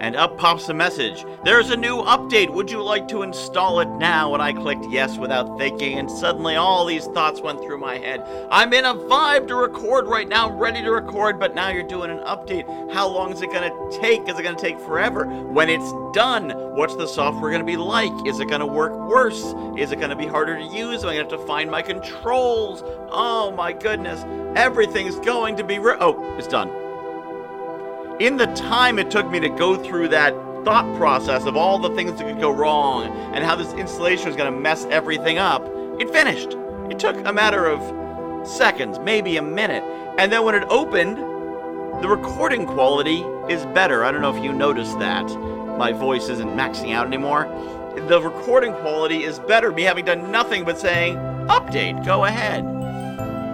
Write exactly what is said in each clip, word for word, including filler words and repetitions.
and up pops the message. There's a new update. Would you like to install it now? And I clicked yes without thinking, and suddenly all these thoughts went through my head. I'm in a vibe to record right now. I'm ready to record, but now you're doing an update. How long is it going to take? Is it going to take forever? When it's done, what's the software going to be like? Is it going to work worse? Is it going to be harder to use? Am I going to have to find my controls? Oh my goodness. Everything's going to be... Re- oh, it's done. In the time it took me to go through that thought process of all the things that could go wrong and how this installation was going to mess everything up, it finished. It took a matter of seconds, maybe a minute. And then when it opened, the recording quality is better. I don't know if you noticed that. My voice isn't maxing out anymore. The recording quality is better. Me having done nothing but saying, update, go ahead.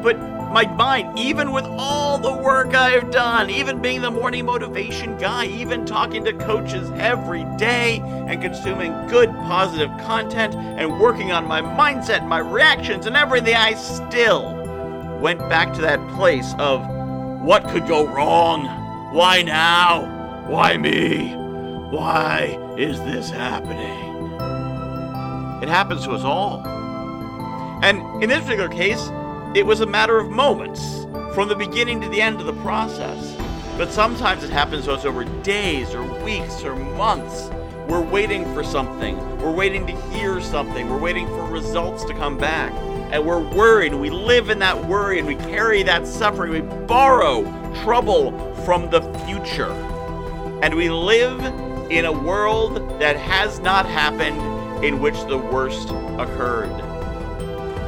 But my mind, even with all the work I've done, even being the morning motivation guy, even talking to coaches every day and consuming good, positive content and working on my mindset, my reactions, and everything, I still went back to that place of what could go wrong? Why now? Why me? Why is this happening? It happens to us all. And in this particular case, it was a matter of moments, from the beginning to the end of the process. But sometimes it happens to us over days or weeks or months. We're waiting for something. We're waiting to hear something. We're waiting for results to come back. And we're worried. We live in that worry and we carry that suffering. We borrow trouble from the future. And we live in a world that has not happened, in which the worst occurred.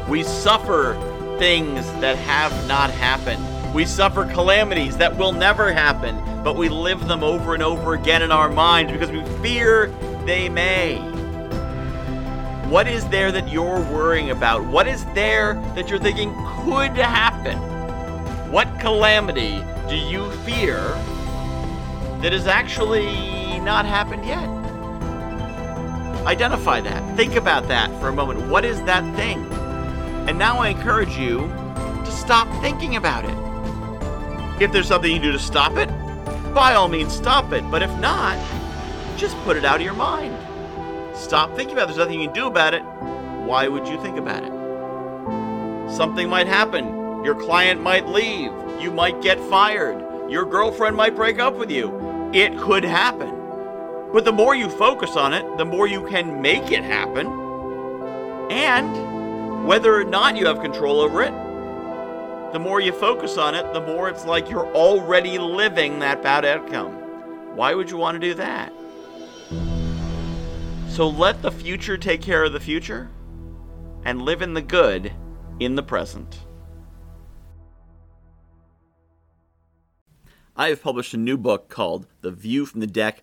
We suffer things that have not happened. We suffer calamities that will never happen, but we live them over and over again in our minds because we fear they may. What is there that you're worrying about? What is there that you're thinking could happen? What calamity do you fear that has actually not happened yet? Identify that. Think about that for a moment. What is that thing? And now I encourage you to stop thinking about it. If there's something you can do to stop it, by all means stop it. But if not, just put it out of your mind. Stop thinking about it. There's nothing you can do about it. Why would you think about it? Something might happen. Your client might leave. You might get fired. Your girlfriend might break up with you. It could happen. But the more you focus on it, the more you can make it happen. And whether or not you have control over it, the more you focus on it, the more it's like you're already living that bad outcome. Why would you want to do that? So let the future take care of the future and live in the good in the present. I have published a new book called The View from the Deck,